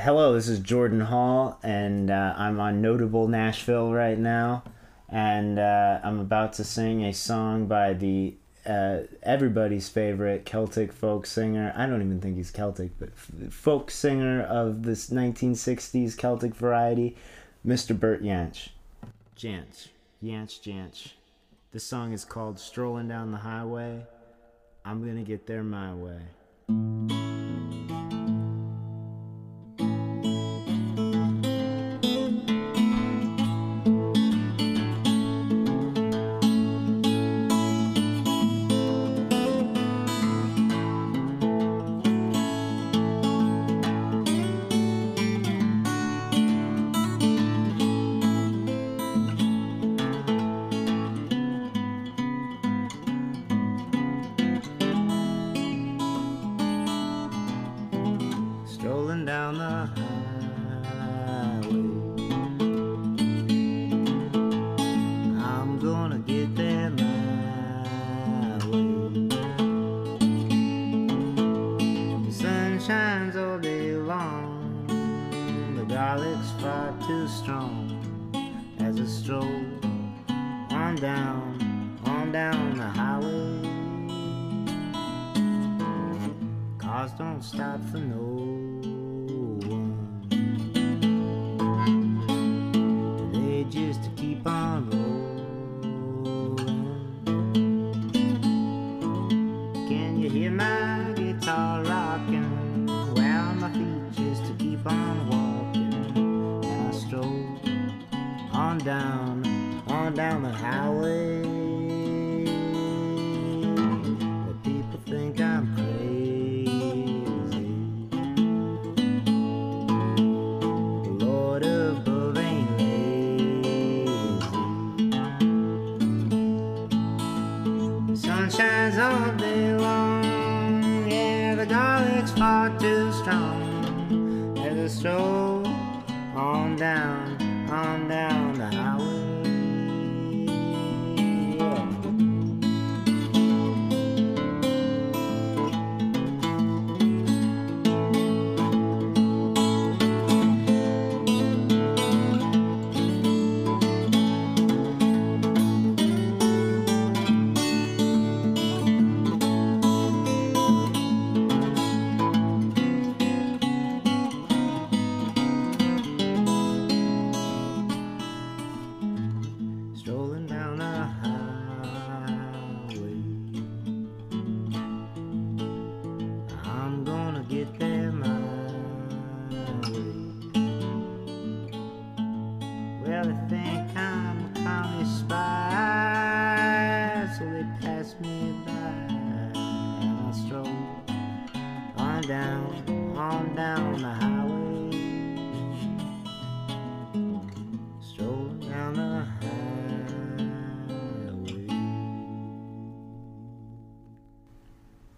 Hello, this is Jordan Hall, and I'm on Notable Nashville right now, and I'm about to sing a song by the everybody's favorite Celtic folk singer. I don't even think he's Celtic, but folk singer of this 1960s Celtic variety, Mr. Bert Jansch. Jansch. This song is called Strolling Down the Highway. I'm gonna get there my way.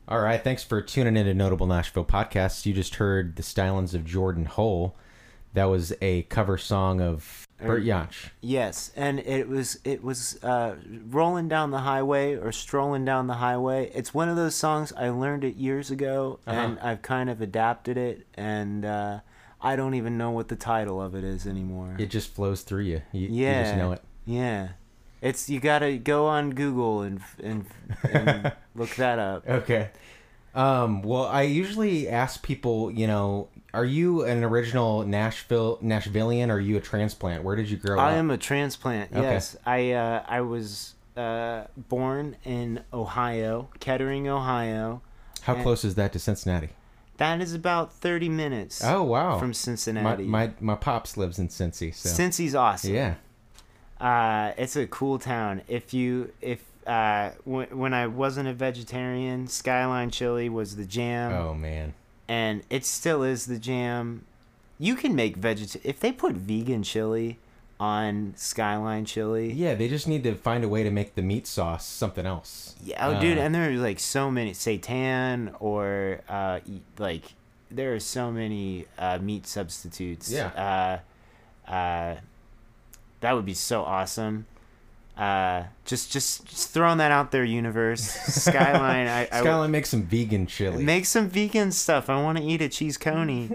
All right, thanks for tuning in to Notable Nashville Podcast. You just heard the stylings of Jordan Hole. That was a cover song of Bert Jansch. Yes, and it was Rolling Down the Highway or Strolling Down the Highway. It's one of those songs I learned it years ago, and I've kind of adapted it, and I don't even know what the title of it is anymore. It just flows through you. You just know it. Yeah. It's you gotta go on Google and look that up. Okay. Well, I usually ask people, you know, are you an original Nashvilleian? Or are you a transplant? Where did you grow up? I am a transplant. Okay. Yes, I was born in Ohio, Kettering, Ohio. How close is that to Cincinnati? That is about 30 minutes. Oh wow! From Cincinnati. My pops lives in Cincy. So. Cincy's awesome. Yeah. It's a cool town. When I wasn't a vegetarian, Skyline Chili was the jam. Oh man. And it still is the jam. You can make if they put vegan chili on Skyline Chili. Yeah, they just need to find a way to make the meat sauce something else. Yeah, dude, and there are like so many seitan or like there are so many meat substitutes. Yeah. That would be so awesome. Just throwing that out there, universe. Skyline. Skyline, make some vegan chili. Make some vegan stuff. I want to eat a cheese coney.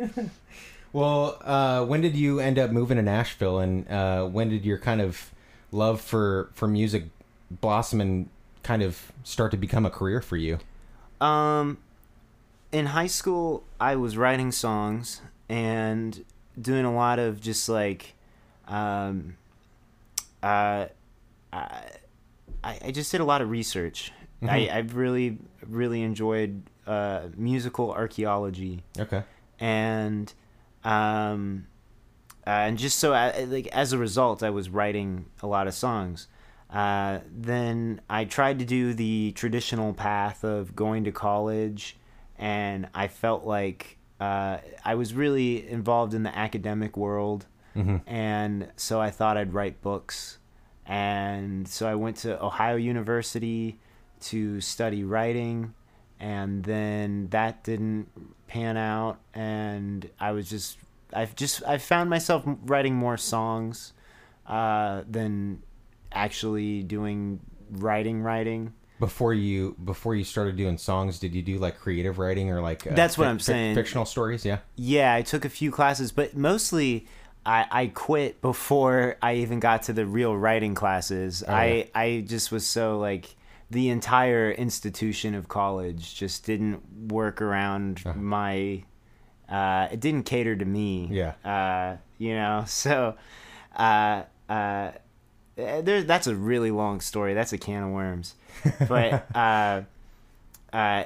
Well, when did you end up moving to Nashville, and when did your kind of love for music blossom and kind of start to become a career for you? In high school, I was writing songs and doing a lot of just like, I just did a lot of research. Mm-hmm. I've really, really enjoyed musical archaeology. Okay. And just so I, like, as a result, I was writing a lot of songs. Then I tried to do the traditional path of going to college, and I felt like I was really involved in the academic world, mm-hmm. and so I thought I'd write books. And so I went to Ohio University to study writing, and then that didn't pan out, and I found myself writing more songs than actually doing writing. Before you started doing songs, did you do like creative writing or like that's what I'm saying, fictional stories? Yeah I took a few classes, but mostly I quit before I even got to the real writing classes. Oh, yeah. I just was so like the entire institution of college just didn't work around my it didn't cater to me. That's a really long story. That's a can of worms. But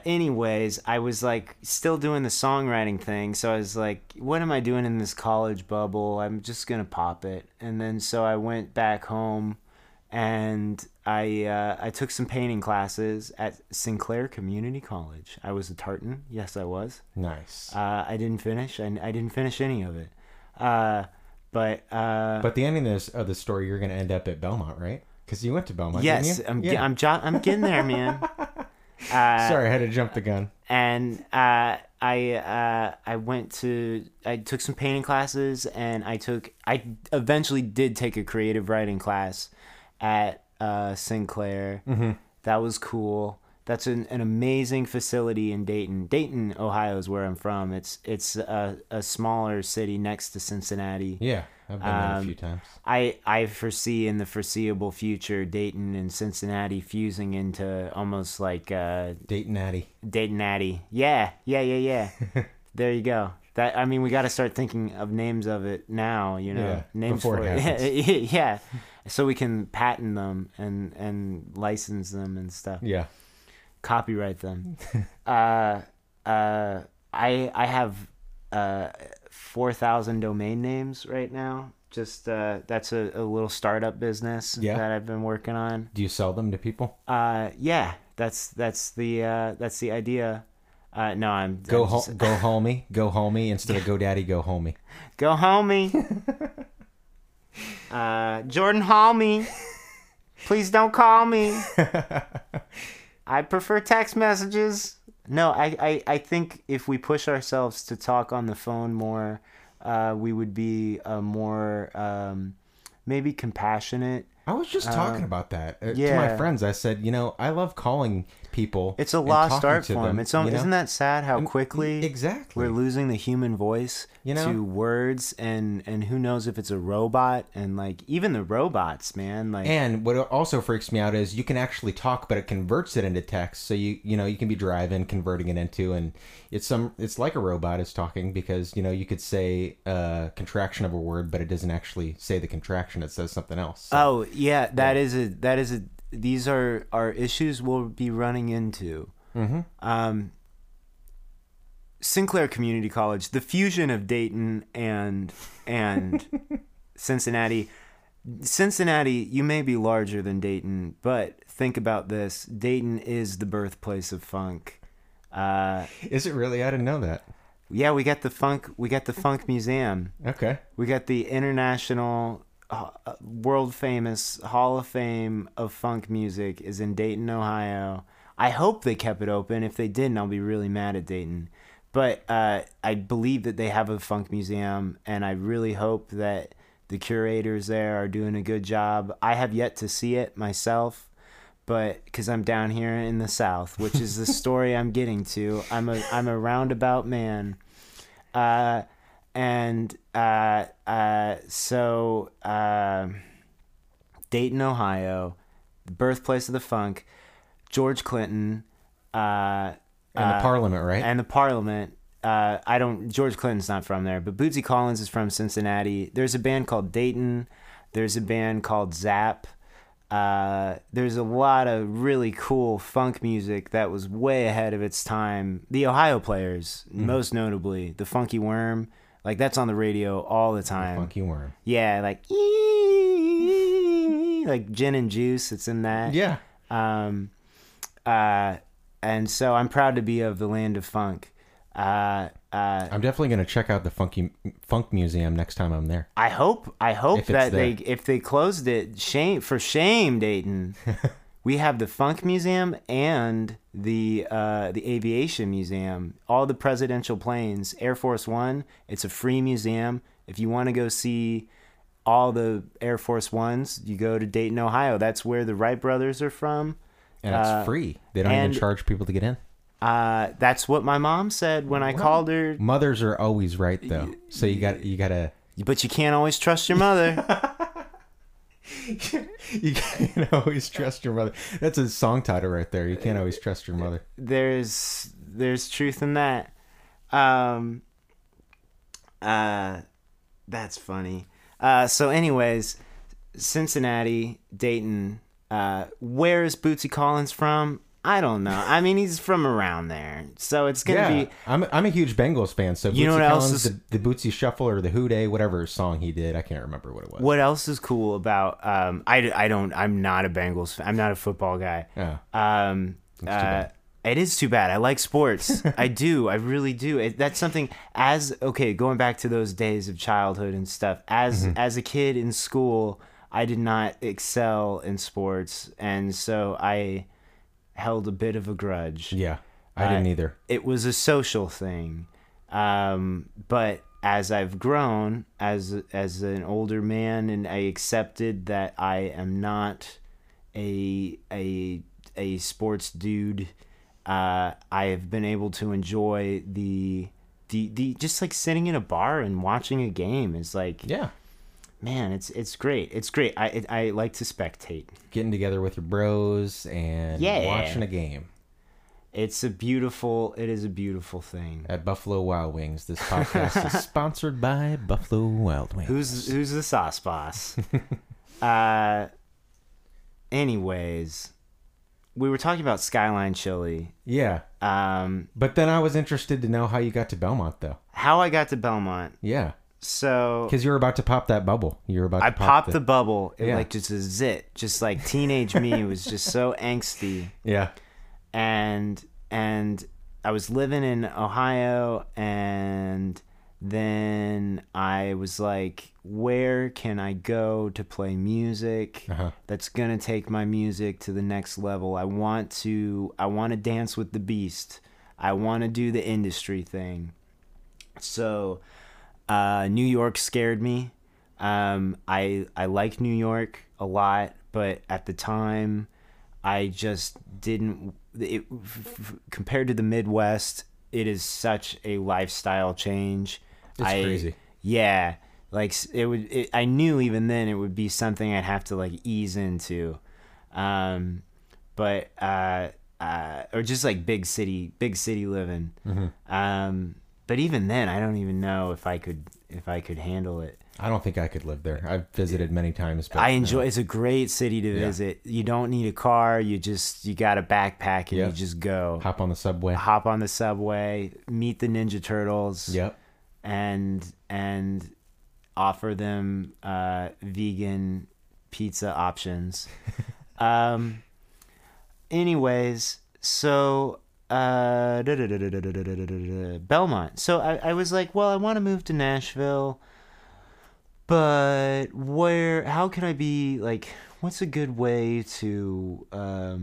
anyways, I was like still doing the songwriting thing. So I was like, what am I doing in this college bubble? I'm just going to pop it. And then so I went back home and I took some painting classes at Sinclair Community College. I was a tartan. Yes, I was. Nice. I didn't finish. I didn't finish any of it. But the ending of the story, you're going to end up at Belmont, right? Because you went to Belmont, yes, didn't you? I'm getting there, man. Sorry, I had to jump the gun. And I took some painting classes, and I eventually did take a creative writing class at Sinclair. Mm-hmm. That was cool. That's an amazing facility in Dayton. Dayton, Ohio is where I'm from. It's a smaller city next to Cincinnati. Yeah, I've been there a few times. I foresee in the foreseeable future Dayton and Cincinnati fusing into almost like... Dayton Natty. Yeah. There you go. That, I mean, we got to start thinking of names of it now, you know. Yeah, names before it happens. Yeah, so we can patent them and license them and stuff. Yeah. Copyright them. I have 4,000 domain names right now. Just that's a little startup business that I've been working on. Do you sell them to people? Yeah, that's the idea. No, I'm go home. Go homie instead of go daddy. Go homie. Go homie. Jordan Homie. Please don't call me. I prefer text messages. No, I think if we push ourselves to talk on the phone more, we would be more maybe compassionate. I was just talking about that to my friends. I said, you know, I love calling people. It's a lost art form. Isn't that sad how quickly exactly we're losing the human voice to words, and who knows if it's a robot, and like even the robots, man. Like, and what also freaks me out is you can actually talk, but it converts it into text. So you can be driving, converting it into, and it's like a robot is talking, because you could say a contraction of a word, but it doesn't actually say the contraction. It says something else. So. Oh. Yeah, that is these are issues we'll be running into. Mm-hmm. Sinclair Community College, the fusion of Dayton and Cincinnati. Cincinnati, you may be larger than Dayton, but think about this. Dayton is the birthplace of funk. Is it really? I didn't know that. Yeah, we got the funk museum. Okay. We got the international world famous Hall of Fame of funk music is in Dayton, Ohio. I hope they kept it open. If they didn't, I'll be really mad at Dayton. But I believe that they have a funk museum, and I really hope that the curators there are doing a good job. I have yet to see it myself, but because I'm down here in the South, which is the story I'm getting to. I'm a roundabout man. And Dayton, Ohio, birthplace of the funk, George Clinton. And the Parliament, right? And the Parliament. George Clinton's not from there, but Bootsy Collins is from Cincinnati. There's a band called Dayton. There's a band called Zap. There's a lot of really cool funk music that was way ahead of its time. The Ohio Players, most notably, the Funky Worm, like that's on the radio all the time. The Funky Worm, yeah, like Gin and Juice, it's in that. Yeah. And so I'm proud to be of the land of funk. I'm definitely going to check out the funk museum next time I'm there. I hope that if they closed it, shame, Dayton. We have the funk museum and the aviation museum, all the presidential planes, Air Force One. It's a free museum. If you want to go see all the Air Force Ones, you go to Dayton, Ohio. That's where the Wright brothers are from. And it's free. They don't even charge people to get in. That's what my mom said when I called her. Mothers are always right, though. So you gotta. But you can't always trust your mother. You can't always trust your mother. That's a song title right there. You can't always trust your mother. There's truth in that. That's funny. So, anyways, Cincinnati, Dayton. Where is Bootsy Collins from? I don't know. I mean, he's from around there, so it's gonna be. I'm a huge Bengals fan, so you Bootsy know what Collins, else is the Bootsy Shuffle or the Who Day, whatever song he did. I can't remember what it was. What else is cool about? I'm not a Bengals fan. I'm not a football guy. Oh. It is too bad. I like sports. I do. I really do. That's something. Going back to those days of childhood and stuff. As a kid in school, I did not excel in sports, and so I held a bit of a grudge. Yeah, I didn't either. It was a social thing. But as I've grown as an older man, and I accepted that I am not a sports dude, I have been able to enjoy the just like sitting in a bar and watching a game is like, yeah. Man, it's great. It's great. I like to spectate. Getting together with your bros and watching a game. It is a beautiful thing. At Buffalo Wild Wings, this podcast is sponsored by Buffalo Wild Wings. Who's the sauce boss? Anyways, we were talking about Skyline Chili. Yeah. But then I was interested to know how you got to Belmont, though. How I got to Belmont. Yeah. So, because you're about to pop that bubble, I popped the bubble. It like just a zit, just like teenage me was just so angsty. Yeah, and I was living in Ohio, and then I was like, where can I go to play music that's gonna take my music to the next level? I want to dance with the beast. I want to do the industry thing. So. New York scared me. I like New York a lot, but at the time, I just didn't. Compared to the Midwest, it is such a lifestyle change. It's crazy. Yeah, like it would. I knew even then it would be something I'd have to like ease into, or just like big city living. Mm-hmm. But even then, I don't even know if I could handle it. I don't think I could live there. I've visited many times. But I enjoy. It's a great city to visit. You don't need a car. You got a backpack and you just go. Hop on the subway. Meet the Ninja Turtles. Yep. And offer them vegan pizza options. Anyways, so. Belmont. So I was like, well, I want to move to Nashville, but how can I be like, what's a good way to, how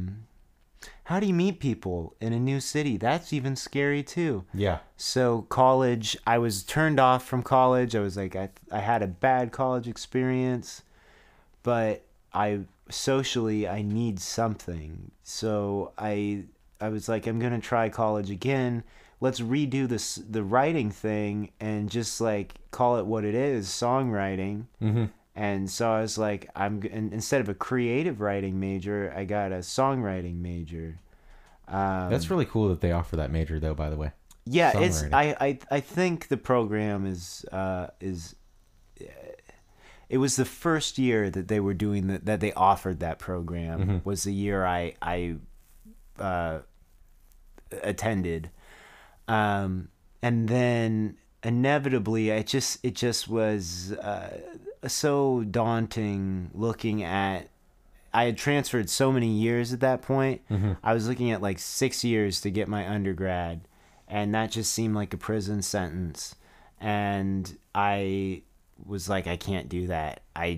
do you meet people in a new city? That's even scary too. Yeah. So college, I was turned off from college. I was like, I had a bad college experience, but I need something. So I was like, I'm going to try college again, let's redo this, the writing thing, and just like call it what it is, songwriting. Mm-hmm. And so I was like, instead of a creative writing major, I got a songwriting major. That's really cool that they offer that major, though. By the way, yeah, it's I think the program is. It was the first year that they were doing that they offered that program, mm-hmm. was the year I attended, and then inevitably it just was so daunting looking at. I had transferred so many years at that point. Mm-hmm. I was looking at like 6 years to get my undergrad, and that just seemed like a prison sentence, and I was like, I can't do that. I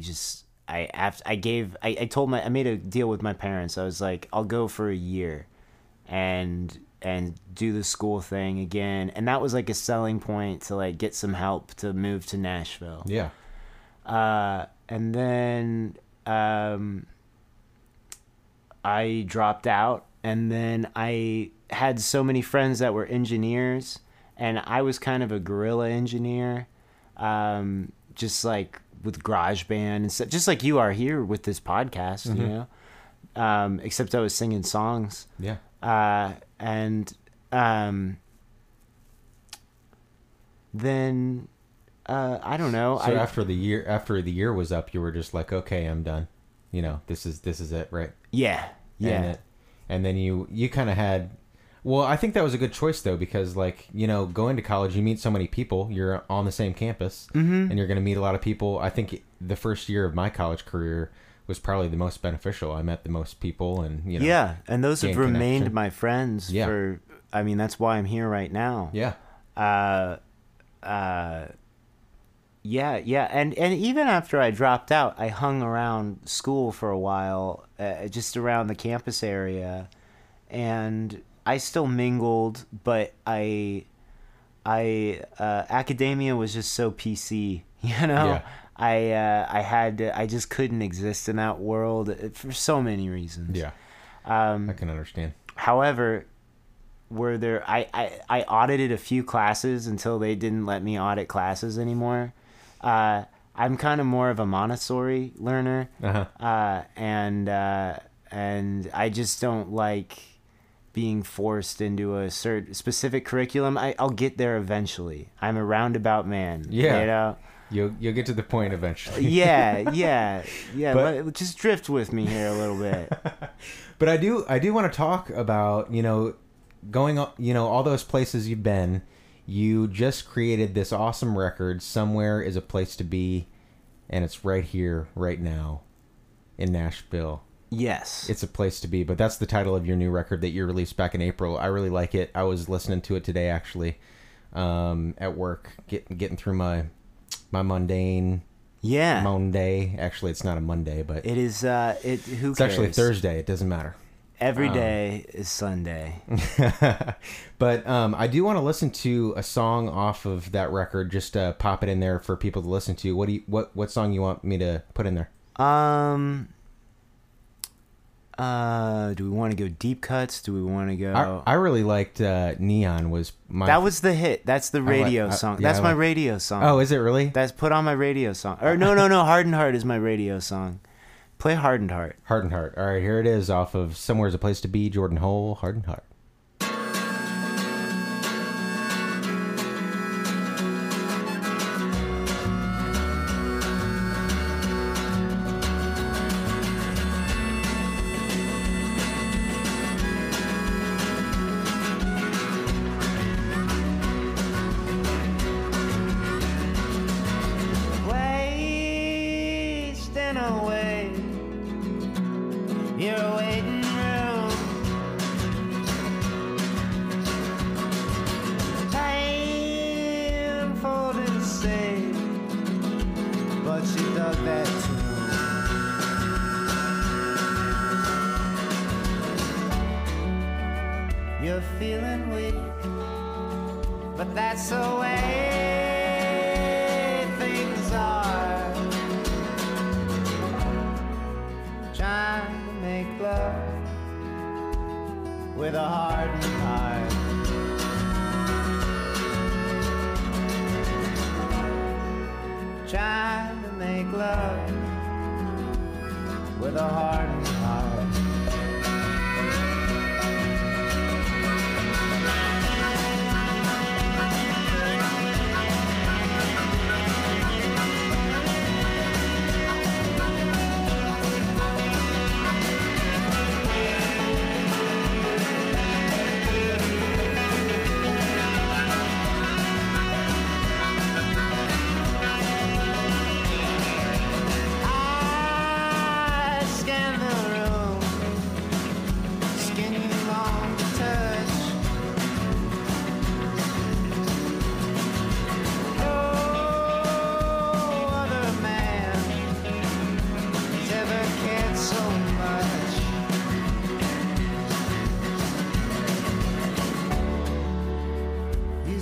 made a deal with my parents. I was like, I'll go for a year and do the school thing again. And that was like a selling point to like get some help to move to Nashville. Yeah. And then, I dropped out, and then I had so many friends that were engineers, and I was kind of a guerrilla engineer. Just like with GarageBand and stuff, just like you are here with this podcast, mm-hmm. you know, except I was singing songs. Yeah. Then I don't know. So after the year was up, you were just like, okay, I'm done. You know, this is it, right? Yeah. Yeah. And then you kind of had, well, I think that was a good choice, though, because, like, you know, going to college, you meet so many people. You're on the same campus, mm-hmm. and you're going to meet a lot of people. I think the first year of my college career was probably the most beneficial. I met the most people, and, you know. Yeah, and those have remained my friends for, I mean, that's why I'm here right now. Yeah. Yeah. And even after I dropped out, I hung around school for a while, just around the campus area, and I still mingled, but I academia was just so PC, you know. Yeah. I just couldn't exist in that world for so many reasons. Yeah, I can understand. However, I audited a few classes until they didn't let me audit classes anymore. I'm kind of more of a Montessori learner, uh-huh. And I just don't like being forced into a specific curriculum. I'll get there eventually. I'm a roundabout man. Yeah, you know? You'll get to the point eventually. yeah. But just drift with me here a little bit. But I do want to talk about, you know, going, you know, all those places you've been. You just created this awesome record. Somewhere is a place to be, and it's right here, right now, in Nashville. Yes. It's a place to be, but that's the title of your new record that you released back in April. I really like it. I was listening to it today, actually, at work, getting through my mundane Monday. Actually, it's not a Monday, but it is, who cares? It's actually Thursday. It doesn't matter. Every day is Sunday. But I do want to listen to a song off of that record. Just pop it in there for people to listen to. What song you want me to put in there? Do we want to go deep cuts? Do we want to go... I really liked Neon was my... That was the hit. That's the radio song. Yeah, that's my radio song. Oh, is it really? That's put on my radio song. Or no. Hardened Heart is my radio song. Play Hardened Heart. Hardened Heart. All right, here it is off of Somewhere's a Place to Be, Jordan Hole, Hardened Heart. With a hardened heart. trying to make love with a heart and heart.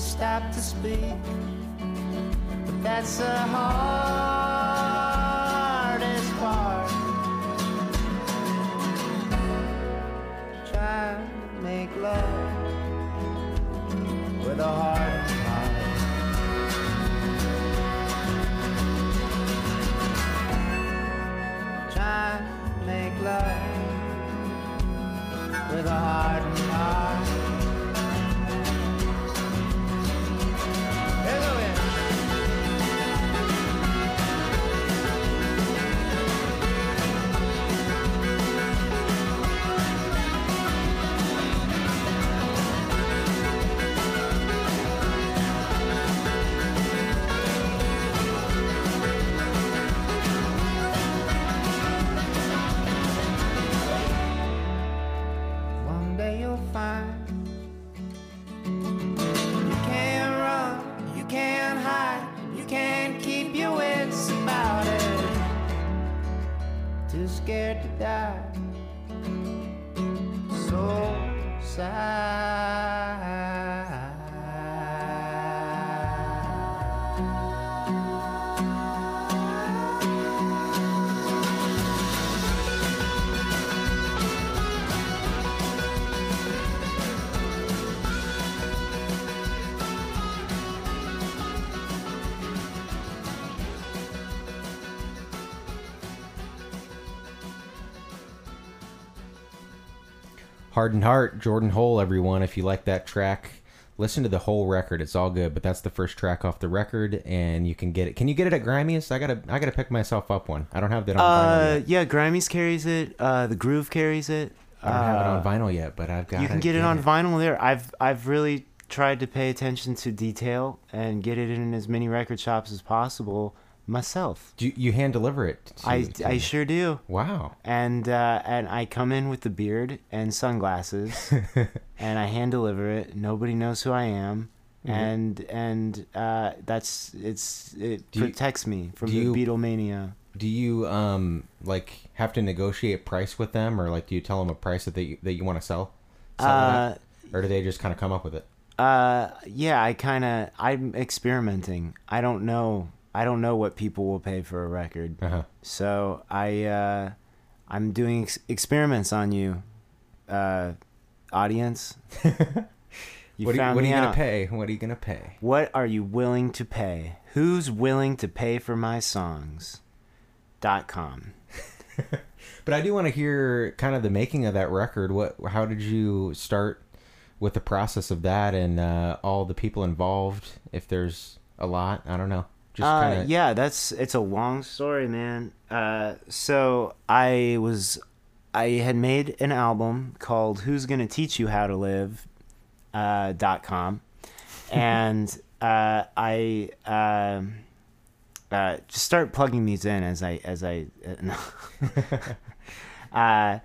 Stop to speak, but that's the hardest part. Trying to make love with a heart. Trying to make love with a heart and heart. Scared to die, so sad. Heart and Heart, Jordan Hole, everyone. If you like that track, listen to the whole record. It's all good, but that's the first track off the record, and you can get it. Can you get it at Grimey's? I gotta pick myself up one. I don't have that on vinyl yet. Yeah, Grimey's carries it. The Groove carries it. I don't have it on vinyl yet, but I've got it. You can get it on vinyl there. I've really tried to pay attention to detail and get it in as many record shops as possible myself. Do you hand deliver it? I sure do. Wow. And I come in with the beard and sunglasses, and I hand deliver it. Nobody knows who I am, mm-hmm. and that's it. Protects me from the Beatlemania. Do you like have to negotiate price with them, or like do you tell them a price that you want to sell it at? Or do they just kind of come up with it? Yeah, I'm experimenting. I don't know what people will pay for a record. Uh-huh. So I'm doing experiments on you, audience. What are you going to pay? What are you willing to pay? Who's willing to pay for my songs? .com. But I do want to hear kind of the making of that record. How did you start with the process of that and all the people involved? If there's a lot, I don't know. Yeah, it's a long story, man. So I had made an album called Who's Gonna Teach You How to Live .com, and I just start plugging these in and I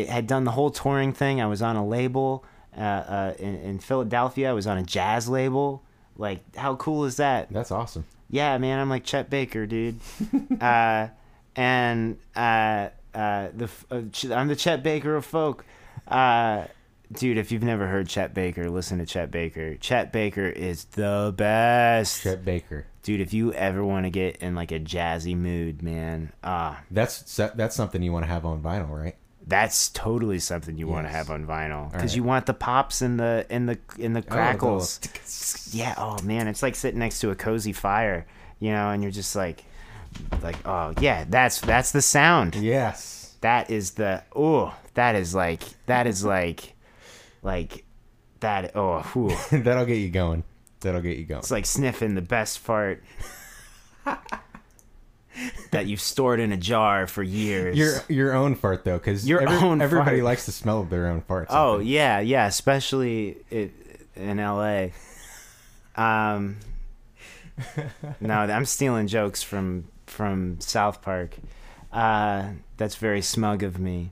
had done the whole touring thing. I was on a label in Philadelphia. I was on a jazz label. Like, how cool is that? That's awesome. Yeah, man, I'm like Chet Baker, dude. I'm the Chet Baker of folk. Dude, if you've never heard Chet Baker, listen to Chet Baker. Chet Baker is the best. Chet Baker. Dude, if you ever want to get in, like, a jazzy mood, man. That's something you want to have on vinyl, right? That's totally something you want to have on vinyl, because you want the pops and the crackles. Oh man, it's like sitting next to a cozy fire, you know, and you're just like oh yeah, that's the sound. Yes, that is the that is like that. Oh, that'll get you going. It's like sniffing the best fart. That you've stored in a jar for years. Your own fart, though, because everybody likes the smell of their own farts. Oh, yeah, especially in L.A. No, I'm stealing jokes from South Park. That's very smug of me.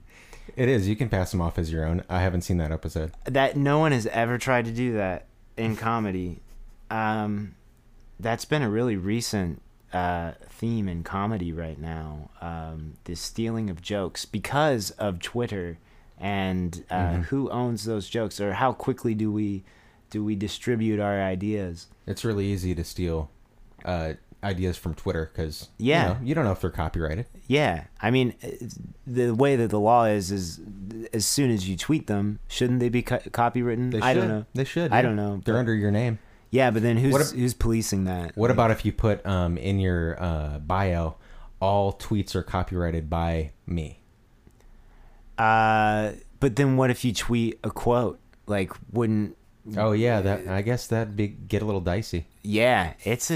It is. You can pass them off as your own. I haven't seen that episode. That no one has ever tried to do that in comedy. That's been a really recent... theme in comedy right now, the stealing of jokes because of Twitter and who owns those jokes, or how quickly do we distribute our ideas. It's really easy to steal ideas from Twitter because you don't know if they're copyrighted. I mean, the way that the law is as soon as you tweet them, shouldn't they be copywritten? They should. I don't know. They're under your name. Yeah, but then who's policing that? What about if you put in your bio, all tweets are copyrighted by me? But then what if you tweet a quote? Like, wouldn't? Oh yeah, that I guess that'd get a little dicey. Yeah, it's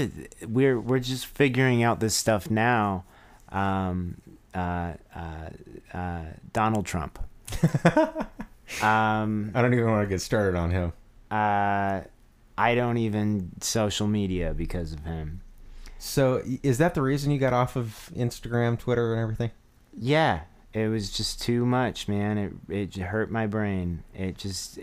we're just figuring out this stuff now. Donald Trump. I don't even want to get started on him. I don't even social media because of him. So is that the reason you got off of Instagram, Twitter, and everything? Yeah, it was just too much, man. It hurt my brain. It just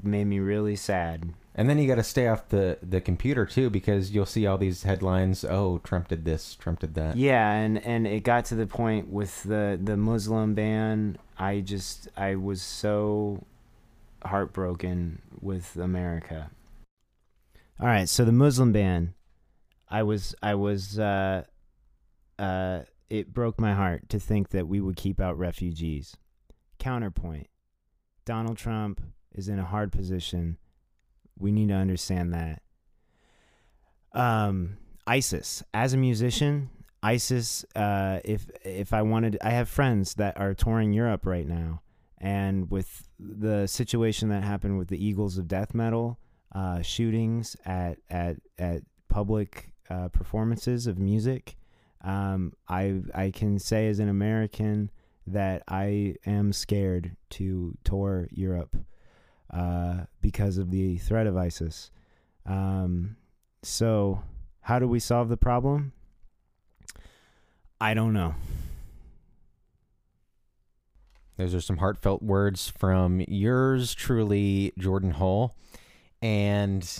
made me really sad. And then you got to stay off the computer too, because you'll see all these headlines. Oh, Trump did this, Trump did that. Yeah, and it got to the point with the Muslim ban. I was so heartbroken with America. All right, so the Muslim ban, it broke my heart to think that we would keep out refugees. Counterpoint, Donald Trump is in a hard position. We need to understand that. ISIS, as a musician, ISIS, if I wanted, I have friends that are touring Europe right now, and with the situation that happened with the Eagles of Death Metal, shootings at public performances of music. I can say as an American that I am scared to tour Europe because of the threat of ISIS. So how do we solve the problem? I don't know. Those are some heartfelt words from yours truly, Jordan Hull. And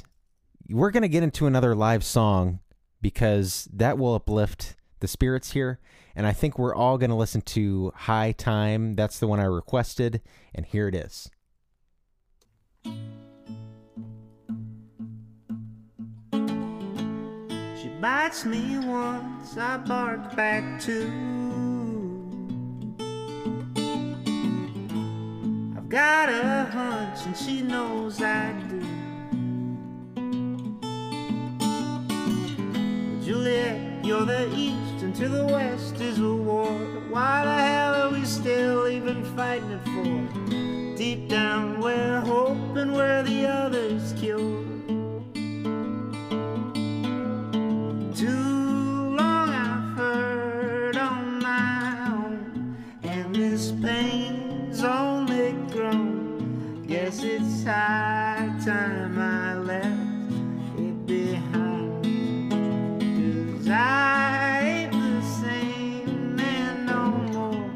we're going to get into another live song because that will uplift the spirits here. And I think we're all going to listen to High Time. That's the one I requested. And here it is. She bites me once, I bark back too. I've got a hunch and she knows I do. Juliet, you're the east, and to the west is a war. Why the hell are we still even fighting it for? Deep down we're hoping we're the others cured. Too long I've heard on my own, and this pain's only grown. Guess it's high time I left. I ain't the same man no more,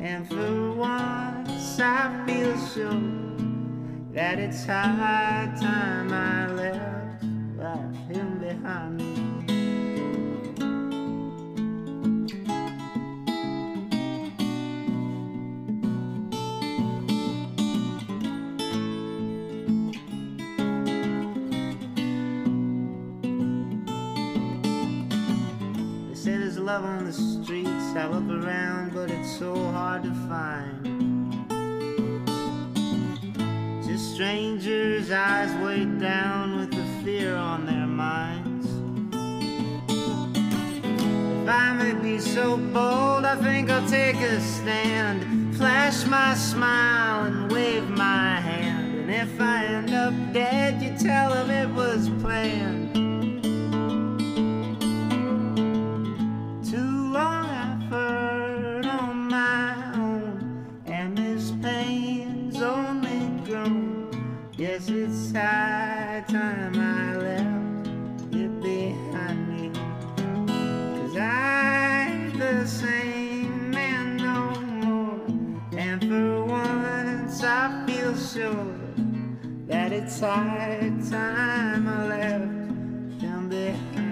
and for once I feel sure that it's high time I left him behind me. love on the streets. I look around, but it's so hard to find. Just strangers, eyes weighed down with the fear on their minds. If I may be so bold, I think I'll take a stand, flash my smile and wave my hand. And if I end up dead, you tell them it was planned. Too long I've heard on my own, and this pain's only grown. Yes, it's high time I left it behind me, 'cause I ain't the same man no more. And for once I feel sure that it's high time I left them behind.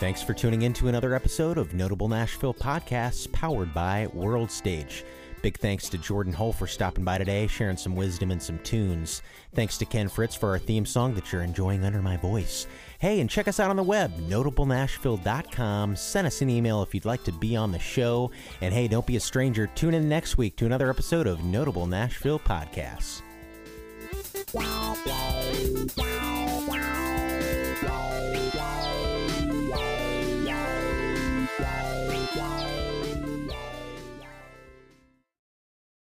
Thanks for tuning in to another episode of Notable Nashville Podcasts, powered by World Stage. Big thanks to Jordan Hull for stopping by today, sharing some wisdom and some tunes. Thanks to Ken Fritz for our theme song that you're enjoying under my voice. Hey, and check us out on the web, notablenashville.com. Send us an email if you'd like to be on the show. And hey, don't be a stranger. Tune in next week to another episode of Notable Nashville Podcasts.